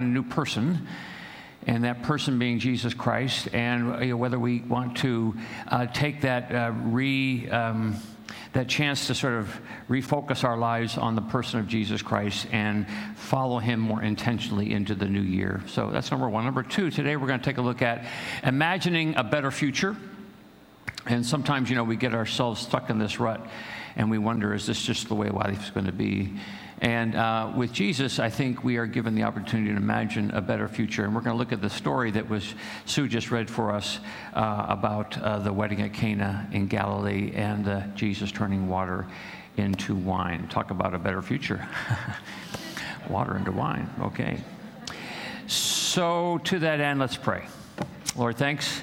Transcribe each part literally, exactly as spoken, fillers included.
a new person, and that person being Jesus Christ, and you know, whether we want to uh, take that uh, re um, that chance to sort of refocus our lives on the person of Jesus Christ and follow him more intentionally into the new year. So that's number one. Number two, today we're going to take a look at imagining a better future. And sometimes, you know, we get ourselves stuck in this rut, and we wonder, is this just the way life is going to be? And uh, with Jesus, I think we are given the opportunity to imagine a better future. And we're going to look at the story that was Sue just read for us uh, about uh, the wedding at Cana in Galilee and uh, Jesus turning water into wine. Talk about a better future. Water into wine. Okay. So to that end, let's pray. Lord, thanks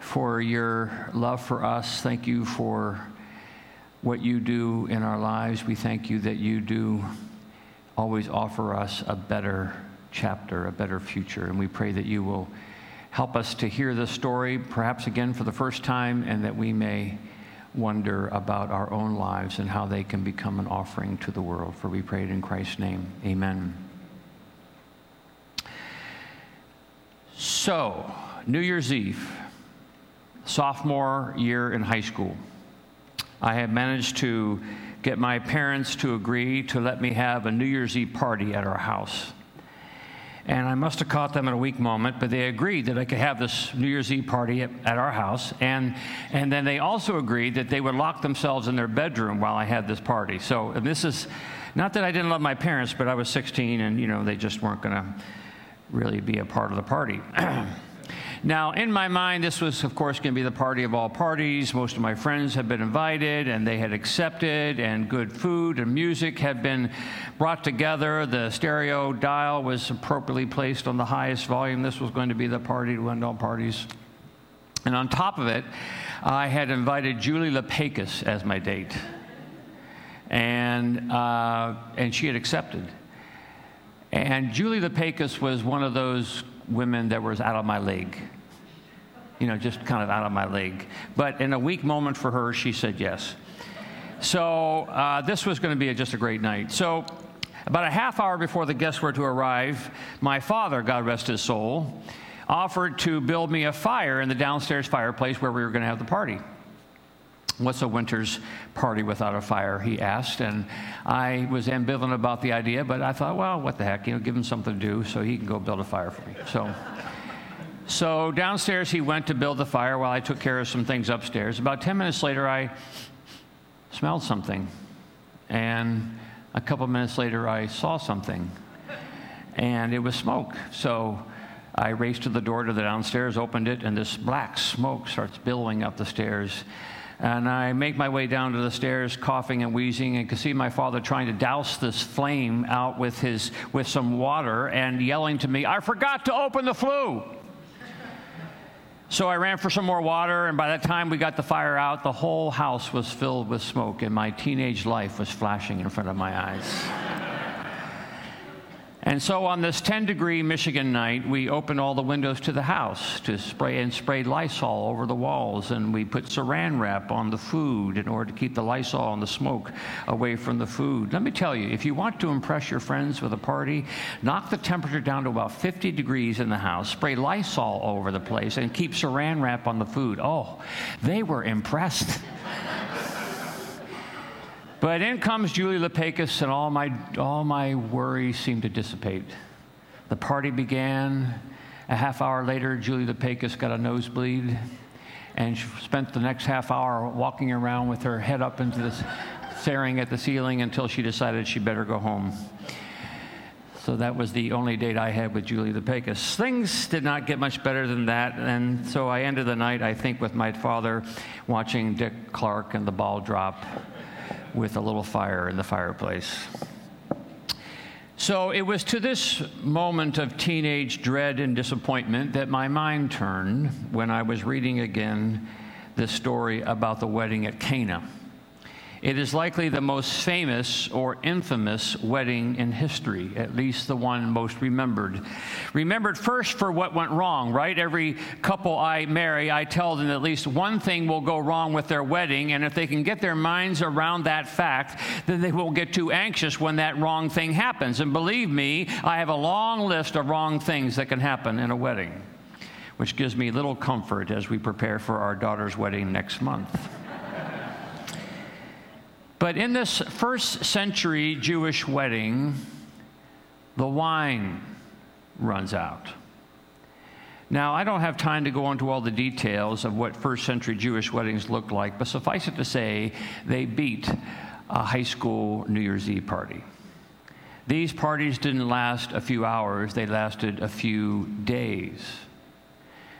for your love for us. Thank you for what you do in our lives. We thank you that you do always offer us a better chapter, a better future. And we pray that you will help us to hear this story, perhaps again for the first time, and that we may wonder about our own lives and how they can become an offering to the world. For we pray it in Christ's name. Amen. So, New Year's Eve, sophomore year in high school. I had managed to get my parents to agree to let me have a New Year's Eve party at our house. And I must have caught them in a weak moment, but they agreed that I could have this New Year's Eve party at, at our house. And and then they also agreed that they would lock themselves in their bedroom while I had this party. So this is, not that I didn't love my parents, but I was sixteen and, you know, they just weren't going to really be a part of the party. Now, in my mind, this was, of course, going to be the party of all parties. Most of my friends had been invited, and they had accepted, and good food and music had been brought together. The stereo dial was appropriately placed on the highest volume. This was going to be the party to end all parties. And on top of it, I had invited Julie Lepakis as my date, and uh, and she had accepted. And Julie Lepakis was one of those women that was out of my league, you know, just kind of out of my league. But in a weak moment for her, she said yes. So uh, this was going to be a, just a great night. So about a half hour before the guests were to arrive, my father, God rest his soul, offered to build me a fire in the downstairs fireplace where we were going to have the party. What's a winter's party without a fire, he asked, and I was ambivalent about the idea, but I thought, well, what the heck, you know, give him something to do so he can go build a fire for me. So, so downstairs he went to build the fire while I took care of some things upstairs. About ten minutes later, I smelled something, and a couple minutes later, I saw something, and it was smoke. So I raced to the door to the downstairs, opened it, and this black smoke starts billowing up the stairs. And I make my way down to the stairs, coughing and wheezing, and could see my father trying to douse this flame out with his with some water and yelling to me, "I forgot to open the flue." So I ran for some more water, and by that time we got the fire out, the whole house was filled with smoke, and my teenage life was flashing in front of my eyes. And so on this ten-degree Michigan night, we opened all the windows to the house to spray and sprayed Lysol over the walls, and we put Saran wrap on the food in order to keep the Lysol and the smoke away from the food. Let me tell you, if you want to impress your friends with a party, knock the temperature down to about fifty degrees in the house, spray Lysol all over the place, and keep Saran wrap on the food. Oh, they were impressed. But in comes Julie Lepakis, and all my all my worries seemed to dissipate. The party began. A half hour later, Julie Lepakis got a nosebleed, and she spent the next half hour walking around with her head up into this, staring at the ceiling until she decided she better go home. So that was the only date I had with Julie Lepakis. Things did not get much better than that, and so I ended the night, I think, with my father watching Dick Clark and the ball drop, with a little fire in the fireplace. So it was to this moment of teenage dread and disappointment that my mind turned when I was reading again this story about the wedding at Cana It is likely the most famous or infamous wedding in history, at least the one most remembered. Remembered first for what went wrong, right? Every couple I marry, I tell them at least one thing will go wrong with their wedding, and if they can get their minds around that fact, then they won't get too anxious when that wrong thing happens. And believe me, I have a long list of wrong things that can happen in a wedding, which gives me little comfort as we prepare for our daughter's wedding next month. But in this first century Jewish wedding, the wine runs out. Now, I don't have time to go into all the details of what first century Jewish weddings looked like, but suffice it to say, they beat a high school New Year's Eve party. These parties didn't last a few hours, they lasted a few days.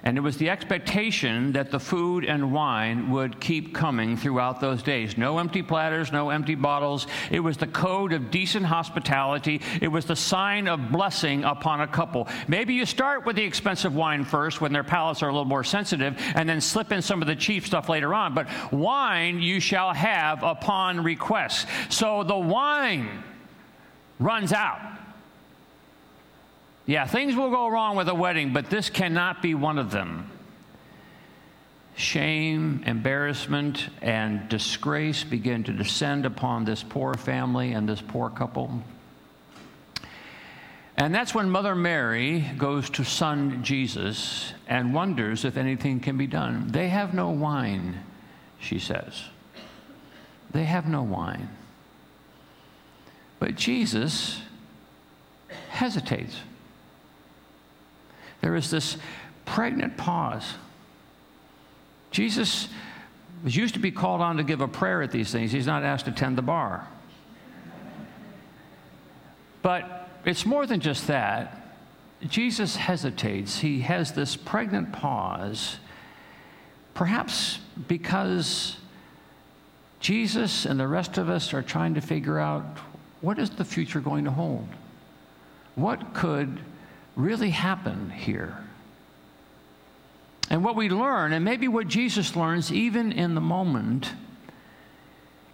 And it was the expectation that the food and wine would keep coming throughout those days. No empty platters, no empty bottles. It was the code of decent hospitality. It was the sign of blessing upon a couple. Maybe you start with the expensive wine first when their palates are a little more sensitive, and then slip in some of the cheap stuff later on. But wine you shall have upon request. So the wine runs out. Yeah, things will go wrong with a wedding, but this cannot be one of them. Shame, embarrassment, and disgrace begin to descend upon this poor family and this poor couple. And that's when Mother Mary goes to son Jesus and wonders if anything can be done. They have no wine, she says. They have no wine. But Jesus hesitates. There is this pregnant pause. Jesus was used to be called on to give a prayer at these things. He's not asked to tend the bar. But it's more than just that. Jesus hesitates. He has this pregnant pause, perhaps because Jesus and the rest of us are trying to figure out, what is the future going to hold? What could really happen here? And what we learn, and maybe what Jesus learns even in the moment,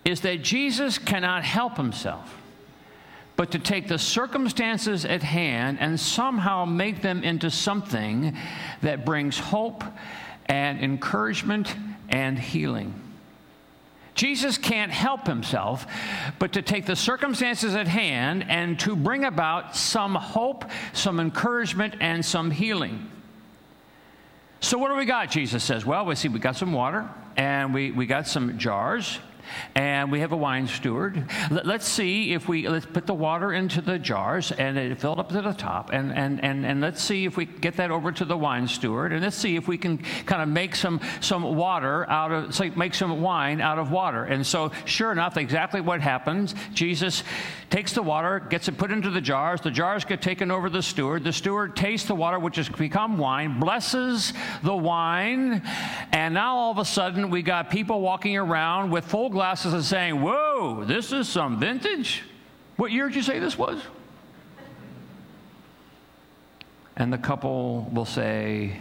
is that Jesus cannot help himself but to take the circumstances at hand and somehow make them into something that brings hope and encouragement and healing. Jesus can't help himself but to take the circumstances at hand and to bring about some hope, some encouragement, and some healing. So what do we got, Jesus says? Well, we see we got some water, and we, we got some jars, and we have a wine steward. Let, let's see if we, let's put the water into the jars, and it filled up to the top, and, and, and, and let's see if we get that over to the wine steward, and let's see if we can kind of make some, some water out of, so make some wine out of water. And so, sure enough, exactly what happens, Jesus takes the water, gets it put into the jars, the jars get taken over to the steward, the steward tastes the water, which has become wine, blesses the wine, and now all of a sudden, we got people walking around with full glasses and saying, whoa, this is some vintage. What year did you say this was? And the couple will say,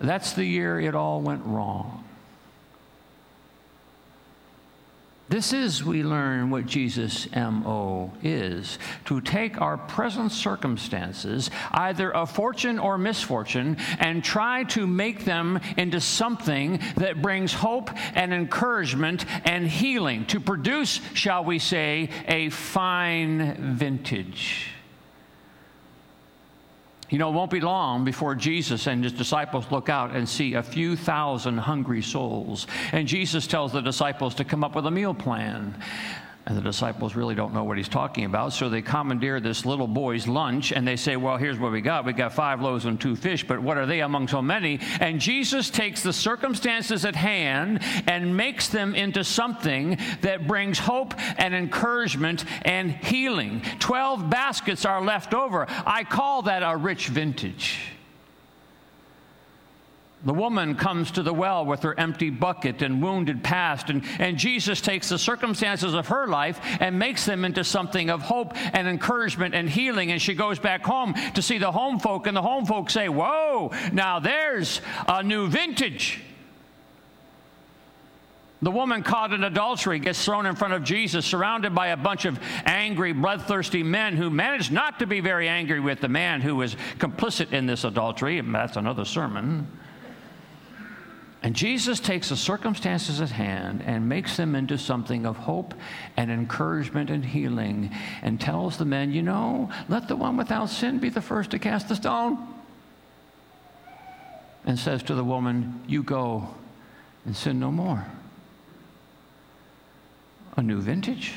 that's the year it all went wrong. This is, we learn, what Jesus' M O is, to take our present circumstances, either of fortune or misfortune, and try to make them into something that brings hope and encouragement and healing, to produce, shall we say, a fine vintage. You know, it won't be long before Jesus and his disciples look out and see a few thousand hungry souls. And Jesus tells the disciples to come up with a meal plan. And the disciples really don't know what he's talking about, so they commandeer this little boy's lunch, and they say, well, here's what we got. We got five loaves and two fish, but what are they among so many? And Jesus takes the circumstances at hand and makes them into something that brings hope and encouragement and healing. Twelve baskets are left over. I call that a rich vintage. The woman comes to the well with her empty bucket and wounded past, and, and Jesus takes the circumstances of her life and makes them into something of hope and encouragement and healing, and she goes back home to see the home folk, and the home folk say, whoa, now there's a new vintage. The woman caught in adultery gets thrown in front of Jesus, surrounded by a bunch of angry, bloodthirsty men who managed not to be very angry with the man who was complicit in this adultery. And that's another sermon. And Jesus takes the circumstances at hand and makes them into something of hope and encouragement and healing, and tells the men, you know, let the one without sin be the first to cast the stone. And says to the woman, you go and sin no more. A new vintage.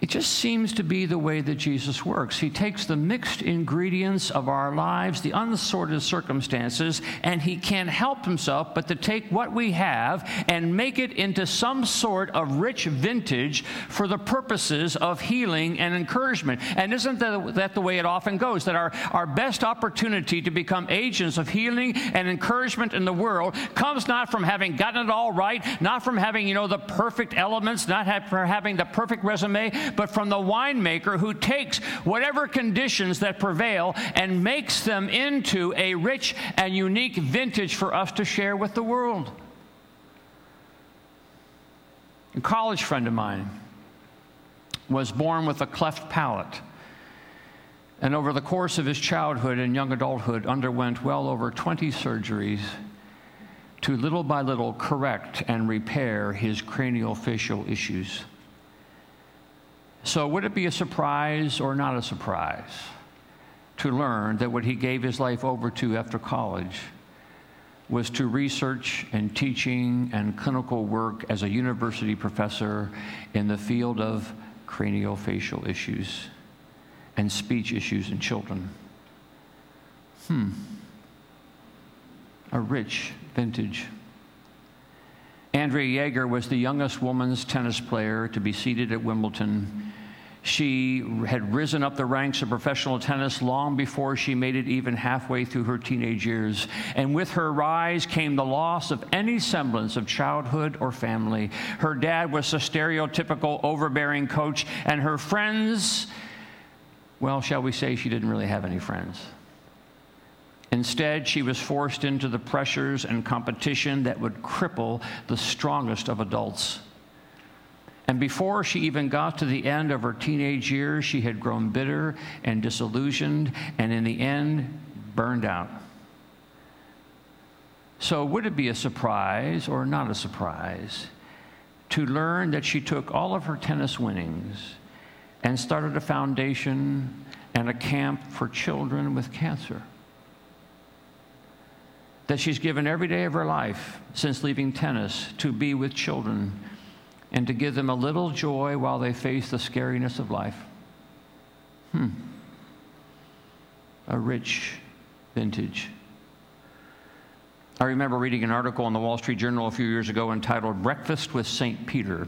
It just seems to be the way that Jesus works. He takes the mixed ingredients of our lives, the unsorted circumstances, and he can't help himself but to take what we have and make it into some sort of rich vintage for the purposes of healing and encouragement. And isn't that, that the way it often goes, that our, our best opportunity to become agents of healing and encouragement in the world comes not from having gotten it all right, not from having, you know, the perfect elements, not have, from having the perfect resume, but from the winemaker who takes whatever conditions that prevail and makes them into a rich and unique vintage for us to share with the world. A college friend of mine was born with a cleft palate, and over the course of his childhood and young adulthood underwent well over twenty surgeries to little by little correct and repair his craniofacial issues. So would it be a surprise or not a surprise to learn that what he gave his life over to after college was to research and teaching and clinical work as a university professor in the field of craniofacial issues and speech issues in children? Hmm. A rich vintage. Andrea Jaeger was the youngest woman's tennis player to be seated at Wimbledon. She had risen up the ranks of professional tennis long before she made it even halfway through her teenage years. And with her rise came the loss of any semblance of childhood or family. Her dad was a stereotypical overbearing coach, and her friends, well, shall we say she didn't really have any friends. Instead, she was forced into the pressures and competition that would cripple the strongest of adults. And before she even got to the end of her teenage years, she had grown bitter and disillusioned, and in the end, burned out. So would it be a surprise or not a surprise to learn that she took all of her tennis winnings and started a foundation and a camp for children with cancer? That she's given every day of her life since leaving tennis to be with children and to give them a little joy while they face the scariness of life. Hmm. A rich vintage. I remember reading an article in the Wall Street Journal a few years ago entitled "Breakfast with Saint Peter."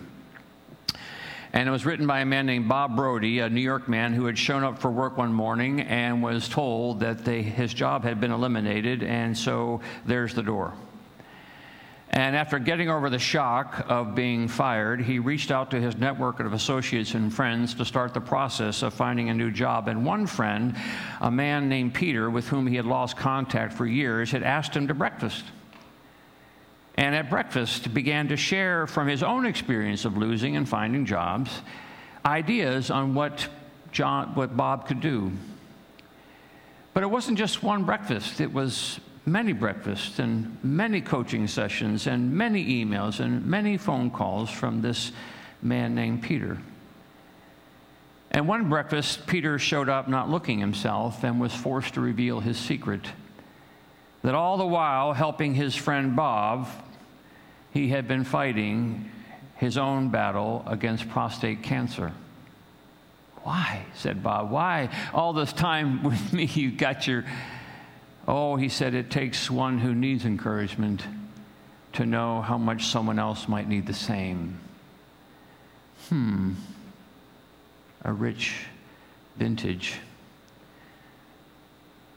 And it was written by a man named Bob Brody, a New York man who had shown up for work one morning and was told that they, his job had been eliminated, and so there's the door. And after getting over the shock of being fired, he reached out to his network of associates and friends to start the process of finding a new job. And one friend, a man named Peter, with whom he had lost contact for years, had asked him to breakfast. And at breakfast began to share from his own experience of losing and finding jobs, ideas on what John, what Bob could do. But it wasn't just one breakfast, it was many breakfasts and many coaching sessions and many emails and many phone calls from this man named Peter. And one breakfast, Peter showed up not looking himself and was forced to reveal his secret. That all the while helping his friend Bob, he had been fighting his own battle against prostate cancer. Why, said Bob, why all this time with me you got your... Oh, he said, it takes one who needs encouragement to know how much someone else might need the same. Hmm, a rich vintage.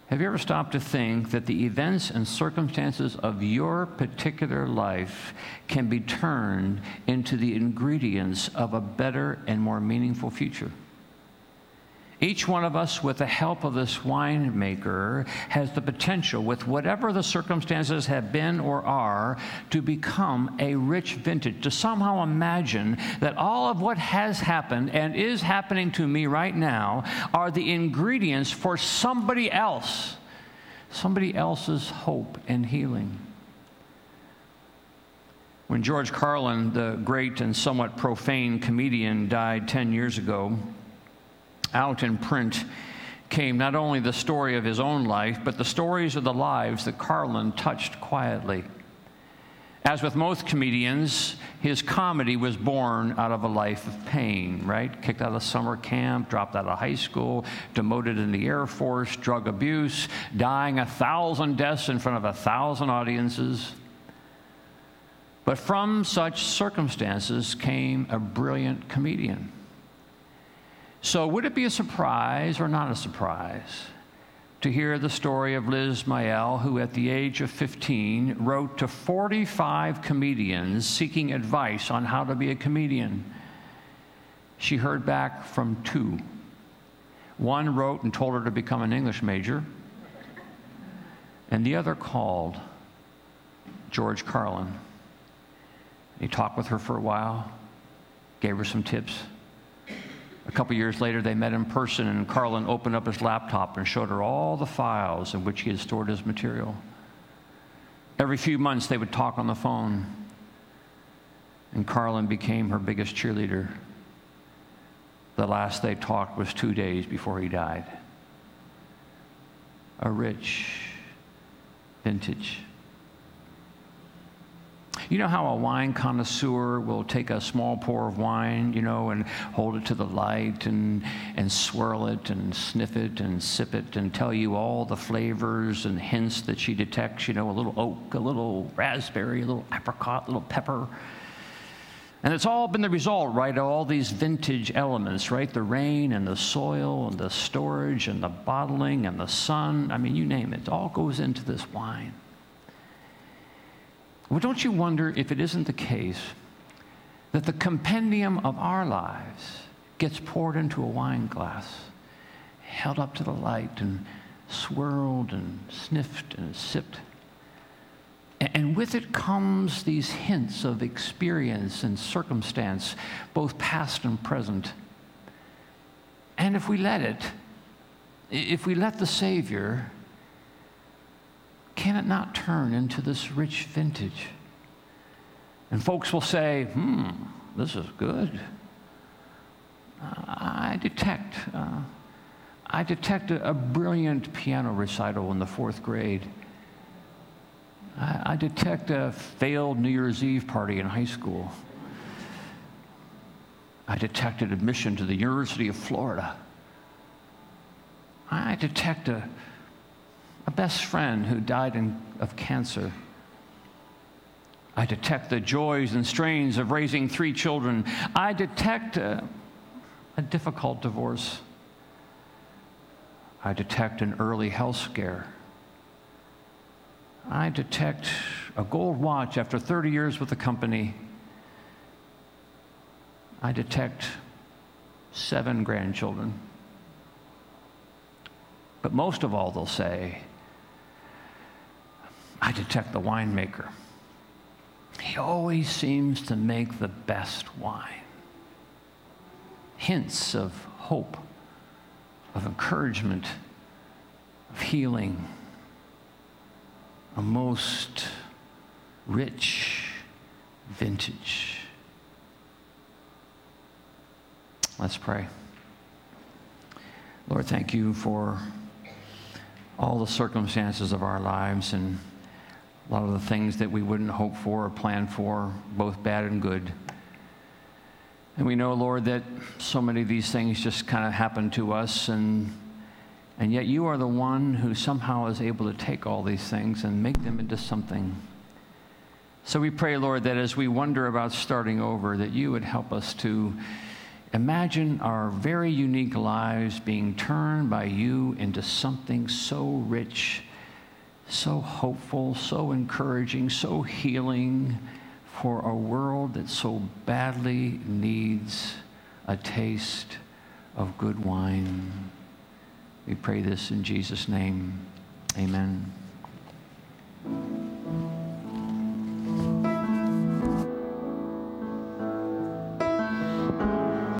Have you ever stopped to think that the events and circumstances of your particular life can be turned into the ingredients of a better and more meaningful future? Each one of us, with the help of this winemaker, has the potential, with whatever the circumstances have been or are, to become a rich vintage, to somehow imagine that all of what has happened and is happening to me right now are the ingredients for somebody else, somebody else's hope and healing. When George Carlin, the great and somewhat profane comedian, died ten years ago, out in print came not only the story of his own life, but the stories of the lives that Carlin touched quietly. As with most comedians, his comedy was born out of a life of pain, right? Kicked out of summer camp, dropped out of high school, demoted in the Air Force, drug abuse, dying a thousand deaths in front of a thousand audiences. But from such circumstances came a brilliant comedian. So would it be a surprise or not a surprise to hear the story of Liz Mael, who at the age of fifteen wrote to forty-five comedians seeking advice on how to be a comedian? She heard back from two. One wrote and told her to become an English major, and the other called George Carlin. He talked with her for a while, gave her some tips. A couple years later, they met in person, and Carlin opened up his laptop and showed her all the files in which he had stored his material. Every few months, they would talk on the phone, and Carlin became her biggest cheerleader. The last they talked was two days before he died. A rich vintage. You know how a wine connoisseur will take a small pour of wine, you know, and hold it to the light and, and swirl it and sniff it and sip it and tell you all the flavors and hints that she detects, you know, a little oak, a little raspberry, a little apricot, a little pepper. And it's all been the result, right, of all these vintage elements, right? The rain and the soil and the storage and the bottling and the sun. I mean, you name it. It all goes into this wine. Well, don't you wonder if it isn't the case that the compendium of our lives gets poured into a wine glass, held up to the light and swirled and sniffed and sipped? And with it comes these hints of experience and circumstance, both past and present. And if we let it, if we let the Savior, can it not turn into this rich vintage? And folks will say, hmm, this is good. I detect, uh, I detect a, a brilliant piano recital in the fourth grade. I, I detect a failed New Year's Eve party in high school. I detected admission to the University of Florida. I detect a A best friend who died in, of cancer. I detect the joys and strains of raising three children. I detect a, a difficult divorce. I detect an early health scare. I detect a gold watch after thirty years with the company. I detect seven grandchildren. But most of all, they'll say, I detect the winemaker. He always seems to make the best wine. Hints of hope, of encouragement, of healing. A most rich vintage. Let's pray. Lord, thank you for all the circumstances of our lives and a lot of the things that we wouldn't hope for or plan for, both bad and good. And we know, Lord, that so many of these things just kind of happen to us, and and yet you are the one who somehow is able to take all these things and make them into something. So we pray, Lord, that as we wonder about starting over, that you would help us to imagine our very unique lives being turned by you into something so rich, so hopeful, so encouraging, so healing for a world that so badly needs a taste of good wine. We pray this in Jesus' name. Amen.